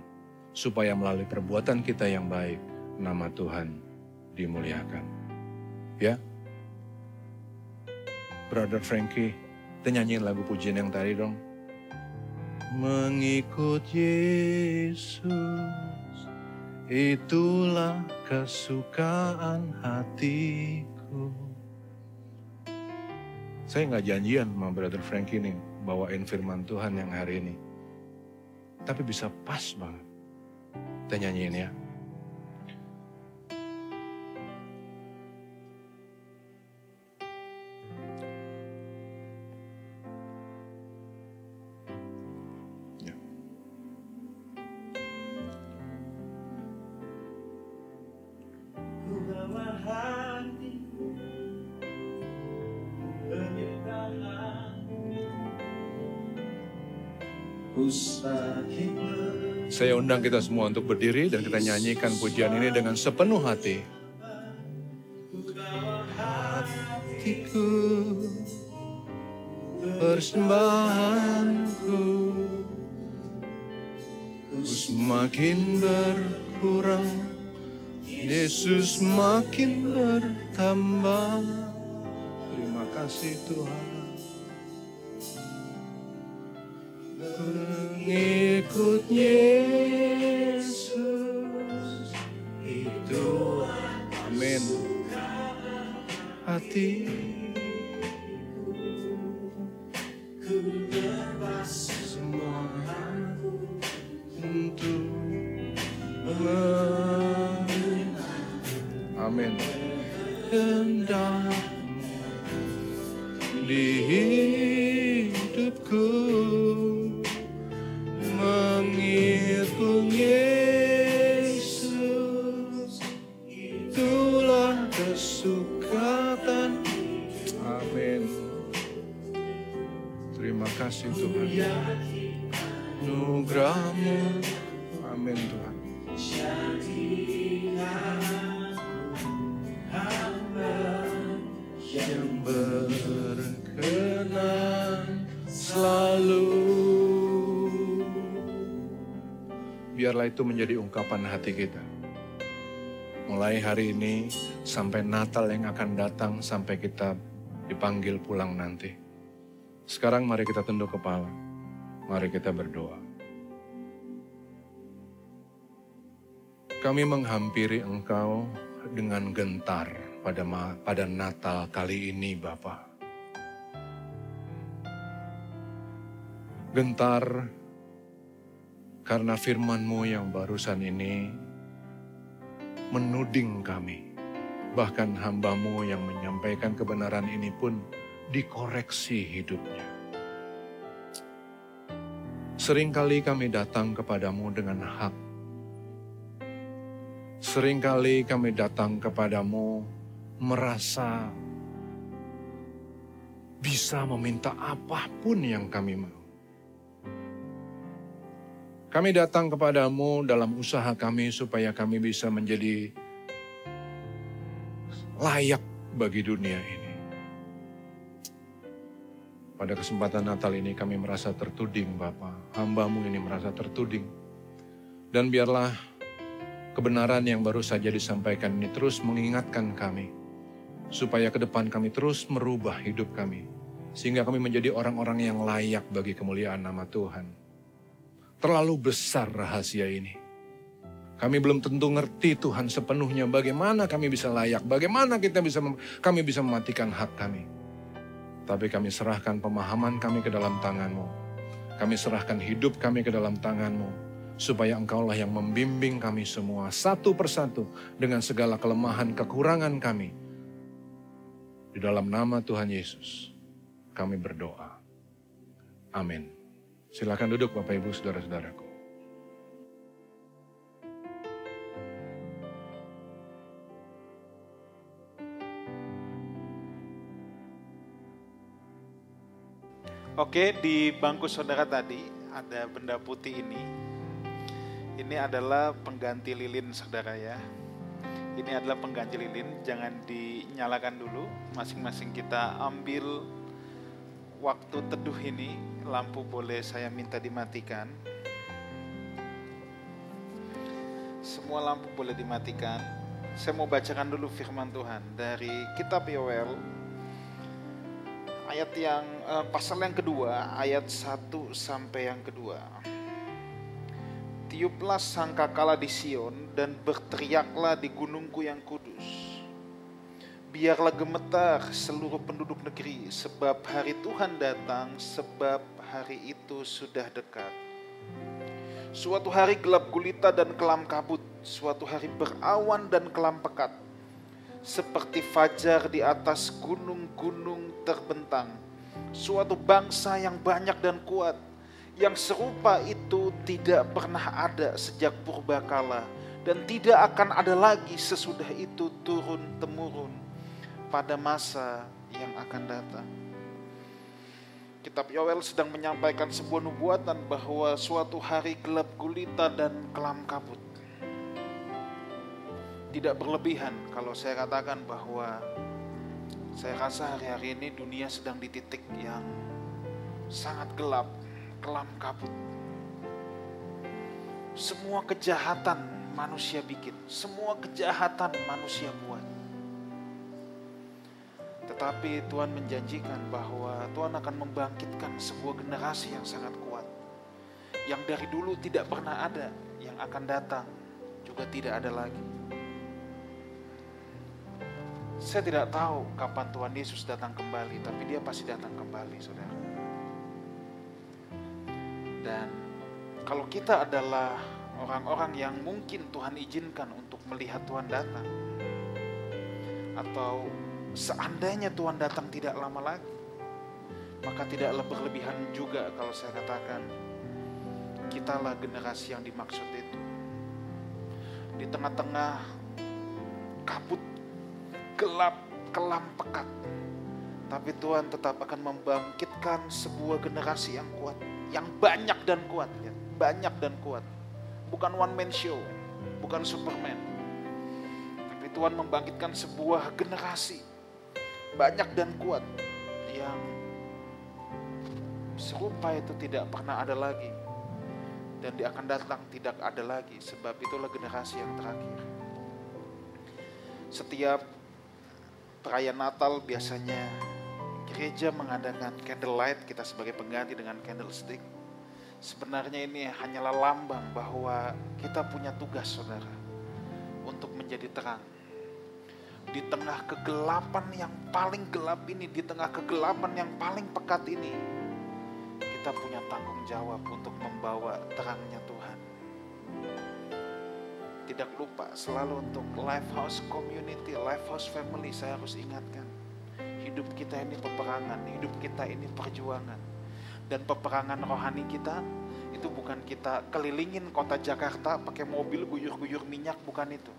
supaya melalui perbuatan kita yang baik, nama Tuhan dimuliakan. Ya? Brother Frankie, kita nyanyiin lagu pujian yang tadi dong. Mengikut Yesus, itulah kesukaan hatiku. Saya gak janjian sama Brother Frankie nih, bawain firman Tuhan yang hari ini. Tapi bisa pas banget. Kita nyanyiin ya. Saya undang kita semua untuk berdiri dan kita nyanyikan pujian ini dengan sepenuh hati. Hatiku, persembahanku, semakin berkurang, Yesus makin bertambah. Terima kasih Tuhan. Mengikut Yesus, itu amin. Hati ku bebas semua untuk amin. Kendal di hidupku. Mengikut Yesus, itulah kesukaan. Amin. Terima kasih Tuhan. Nugrahmu. Amin Tuhan. Yang berkenan selalu. Biarlah itu menjadi ungkapan hati kita. Mulai hari ini sampai Natal yang akan datang, sampai kita dipanggil pulang nanti. Sekarang mari kita tunduk kepala. Mari kita berdoa. Kami menghampiri Engkau dengan gentar pada ma- pada Natal kali ini Bapa. Gentar karena firman-Mu yang barusan ini menuding kami. Bahkan hamba-Mu yang menyampaikan kebenaran ini pun dikoreksi hidupnya. Seringkali kami datang kepadamu dengan hak. Seringkali kami datang kepadamu merasa bisa meminta apapun yang kami mau. Kami datang kepadamu dalam usaha kami supaya kami bisa menjadi layak bagi dunia ini. Pada kesempatan Natal ini kami merasa tertuding Bapa, hamba-Mu ini merasa tertuding. Dan biarlah kebenaran yang baru saja disampaikan ini terus mengingatkan kami. Supaya ke depan kami terus merubah hidup kami. Sehingga kami menjadi orang-orang yang layak bagi kemuliaan nama Tuhan. Terlalu besar rahasia ini. Kami belum tentu ngerti Tuhan sepenuhnya bagaimana kami bisa layak, bagaimana kita bisa mem- kami bisa mematikan hak kami. Tapi kami serahkan pemahaman kami ke dalam tangan-Mu. Kami serahkan hidup kami ke dalam tangan-Mu. Supaya Engkaulah yang membimbing kami semua satu persatu dengan segala kelemahan, kekurangan kami. Di dalam nama Tuhan Yesus kami berdoa. Amin. Silakan duduk Bapak Ibu, saudara-saudaraku. Oke, di bangku saudara tadi ada benda putih ini. Ini adalah pengganti lilin saudara ya. Ini adalah pengganti lilin, jangan dinyalakan dulu. Masing-masing kita ambil waktu teduh ini. Lampu boleh saya minta dimatikan. Semua lampu boleh dimatikan. Saya mau bacakan dulu firman Tuhan dari kitab Yoel. Ayat yang, eh, pasal yang kedua, ayat satu sampai yang kedua. Tiuplah sangkakala di Sion dan berteriaklah di gunungku yang kudus. Biarlah gemetar seluruh penduduk negeri, sebab hari Tuhan datang, sebab hari itu sudah dekat. Suatu hari gelap gulita dan kelam kabut, suatu hari berawan dan kelam pekat. Seperti fajar di atas gunung-gunung terbentang, suatu bangsa yang banyak dan kuat, yang serupa itu tidak pernah ada sejak purbakala, dan tidak akan ada lagi sesudah itu turun-temurun pada masa yang akan datang. Kitab Yoel sedang menyampaikan sebuah nubuatan bahwa suatu hari gelap gulita dan kelam kabut. Tidak berlebihan kalau saya katakan bahwa saya rasa hari-hari ini dunia sedang di titik yang sangat gelap, kelam kabut. Semua kejahatan manusia bikin, semua kejahatan manusia buat. Tetapi Tuhan menjanjikan bahwa Tuhan akan membangkitkan sebuah generasi yang sangat kuat, yang dari dulu tidak pernah ada, yang akan datang juga tidak ada lagi. Saya tidak tahu kapan Tuhan Yesus datang kembali, tapi dia pasti datang kembali, saudara. Dan kalau kita adalah orang-orang yang mungkin Tuhan izinkan untuk melihat Tuhan datang, atau seandainya Tuhan datang tidak lama lagi, maka tidak berlebihan juga kalau saya katakan kitalah generasi yang dimaksud itu. Di tengah-tengah kabut, gelap, kelam, pekat, tapi Tuhan tetap akan membangkitkan sebuah generasi yang kuat, yang banyak dan kuat, ya. Banyak dan kuat. Bukan one man show, bukan Superman, tapi Tuhan membangkitkan sebuah generasi banyak dan kuat yang serupa itu tidak pernah ada lagi, dan dia akan datang tidak ada lagi. Sebab itulah generasi yang terakhir. Setiap perayaan Natal biasanya gereja mengadakan candlelight, kita sebagai pengganti dengan candlestick. Sebenarnya ini hanyalah lambang bahwa kita punya tugas, saudara, untuk menjadi terang. Di tengah kegelapan yang paling gelap ini, di tengah kegelapan yang paling pekat ini, kita punya tanggung jawab untuk membawa terangnya Tuhan. Tidak lupa selalu untuk Life House Community, Life House Family, saya harus ingatkan. Hidup kita ini peperangan, hidup kita ini perjuangan. Dan peperangan rohani kita itu bukan kita kelilingin kota Jakarta pakai mobil guyur-guyur minyak, bukan itu.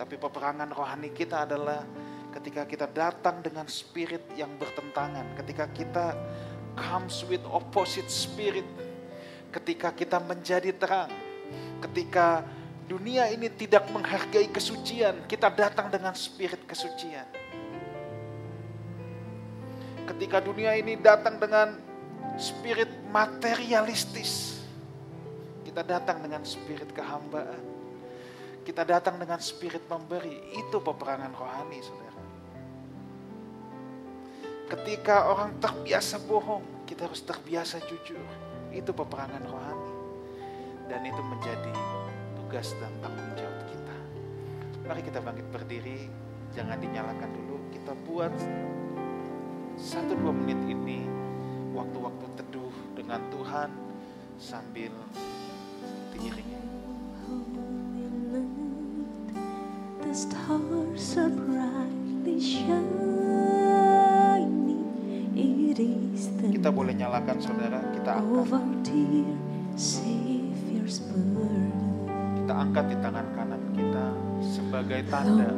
Tapi peperangan rohani kita adalah ketika kita datang dengan spirit yang bertentangan, ketika kita comes with opposite spirit, ketika kita menjadi terang. Ketika dunia ini tidak menghargai kesucian, kita datang dengan spirit kesucian. Ketika dunia ini datang dengan spirit materialistis, kita datang dengan spirit kehambaan. Kita datang dengan spirit memberi. Itu peperangan rohani, saudara. Ketika orang terbiasa bohong, kita harus terbiasa jujur. Itu peperangan rohani. Dan itu menjadi tugas dan tanggung jawab kita. Mari kita bangkit berdiri, jangan dinyalakan dulu. Kita buat satu dua menit ini waktu-waktu teduh dengan Tuhan sambil diiringi. The stars are brightly shining. It is the kita boleh nyalakan, saudara, kita angkat. Kita angkat di tangan kanan kita sebagai tanda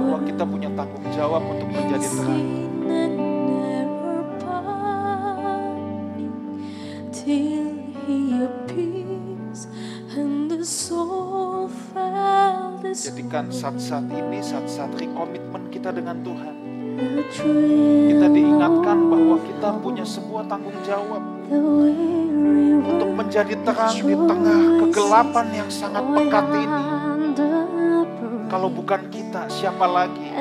bahwa kita punya tanggung jawab untuk menjadi terang. Jadikan saat-saat ini saat-saat rekomitmen kita dengan Tuhan. Kita diingatkan bahwa kita punya sebuah tanggung jawab untuk menjadi terang di tengah kegelapan yang sangat pekat ini. Kalau bukan kita, siapa lagi?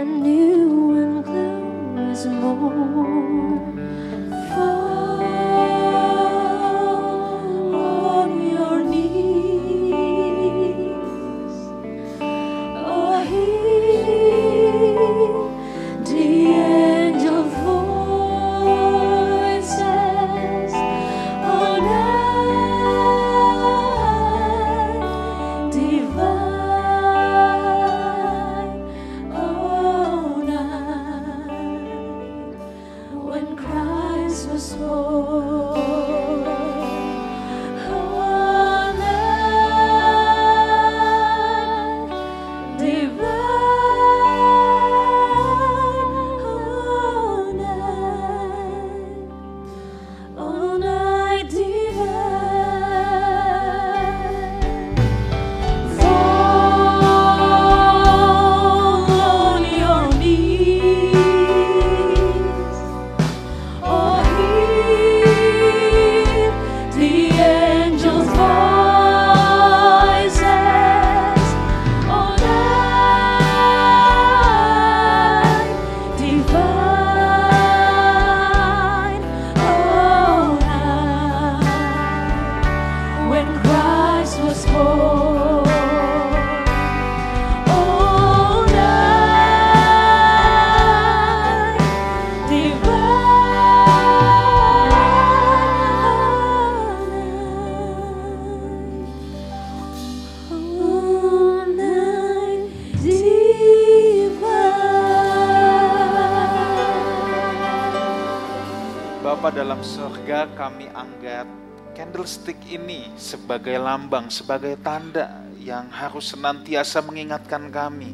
Kami angkat candlestick ini sebagai lambang, sebagai tanda yang harus senantiasa mengingatkan kami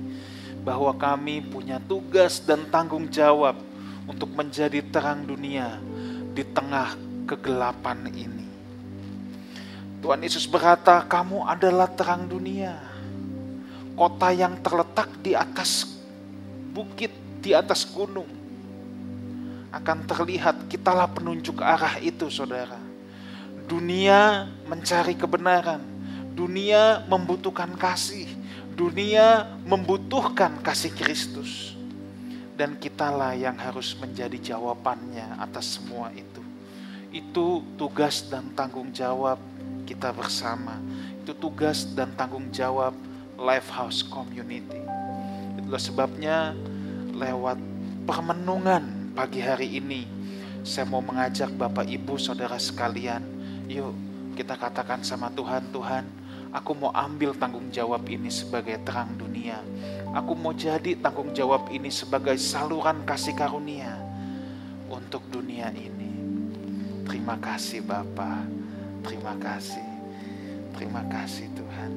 bahwa kami punya tugas dan tanggung jawab untuk menjadi terang dunia di tengah kegelapan ini. Tuhan Yesus berkata, kamu adalah terang dunia, kota yang terletak di atas bukit, di atas gunung. Akan terlihat, kitalah penunjuk arah itu, saudara. Dunia mencari kebenaran, dunia membutuhkan kasih, dunia membutuhkan kasih Kristus. Dan kitalah yang harus menjadi jawabannya atas semua itu. Itu tugas dan tanggung jawab kita bersama. Itu tugas dan tanggung jawab Life House Community. Itulah sebabnya lewat permenungan pagi hari ini, saya mau mengajak Bapak Ibu Saudara sekalian, yuk kita katakan sama Tuhan, Tuhan, aku mau ambil tanggung jawab ini sebagai terang dunia. Aku mau jadi tanggung jawab ini sebagai saluran kasih karunia untuk dunia ini. Terima kasih Bapa, terima kasih, terima kasih Tuhan.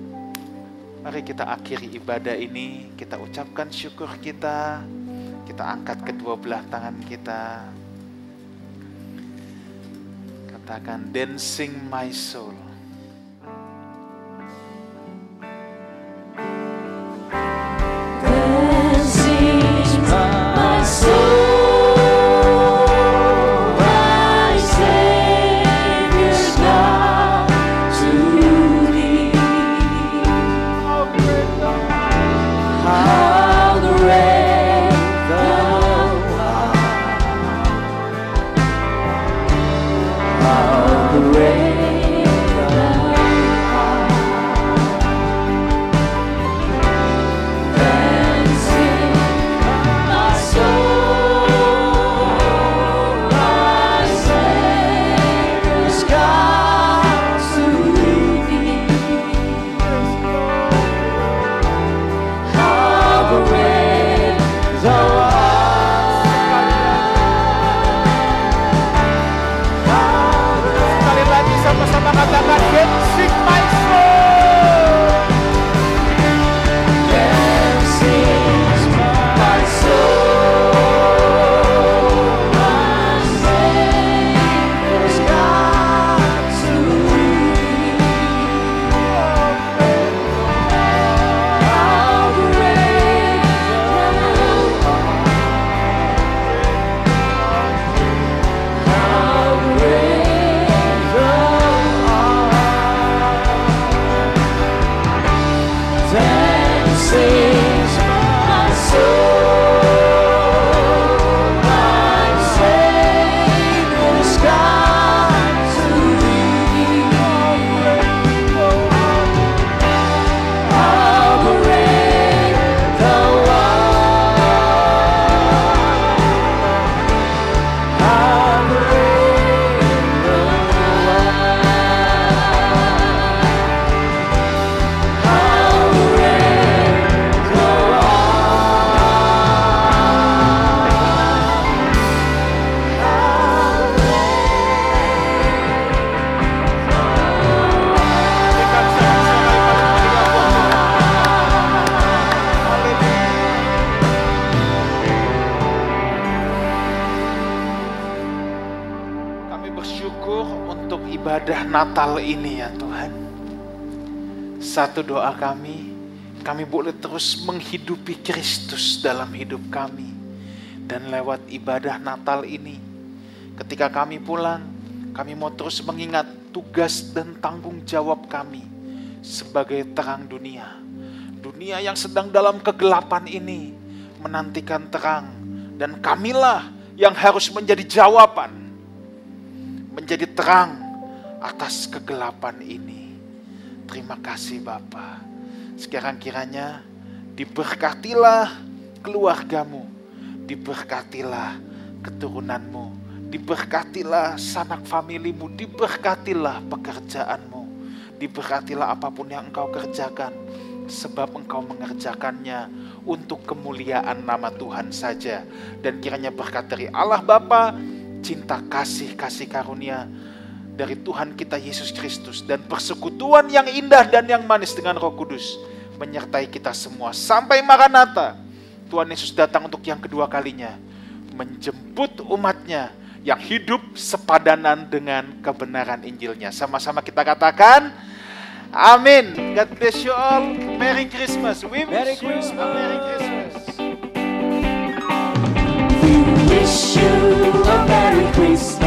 Mari kita akhiri ibadah ini, kita ucapkan syukur kita. Kita angkat kedua belah tangan kita. Katakan, dancing my soul. How great the Natal ini ya Tuhan. Satu doa kami, kami boleh terus menghidupi Kristus dalam hidup kami. Dan lewat ibadah Natal ini, ketika kami pulang, kami mau terus mengingat tugas dan tanggung jawab kami sebagai terang dunia. Dunia yang sedang dalam kegelapan ini menantikan terang. Dan kamilah yang harus menjadi jawaban, menjadi terang atas kegelapan ini. Terima kasih Bapa. Sekarang kiranya diberkatilah keluargamu, diberkatilah keturunanmu, diberkatilah sanak familimu, diberkatilah pekerjaanmu, diberkatilah apapun yang engkau kerjakan, sebab engkau mengerjakannya untuk kemuliaan nama Tuhan saja. Dan kiranya berkat dari Allah Bapa, cinta kasih kasih karunia dari Tuhan kita Yesus Kristus, dan persekutuan yang indah dan yang manis dengan Roh Kudus menyertai kita semua sampai Maranatha, Tuhan Yesus datang untuk yang kedua kalinya menjemput umatnya yang hidup sepadanan dengan kebenaran Injilnya. Sama-sama kita katakan amin. God bless you all. Merry Christmas. We wish you a Merry Christmas. We wish you a Merry Christmas.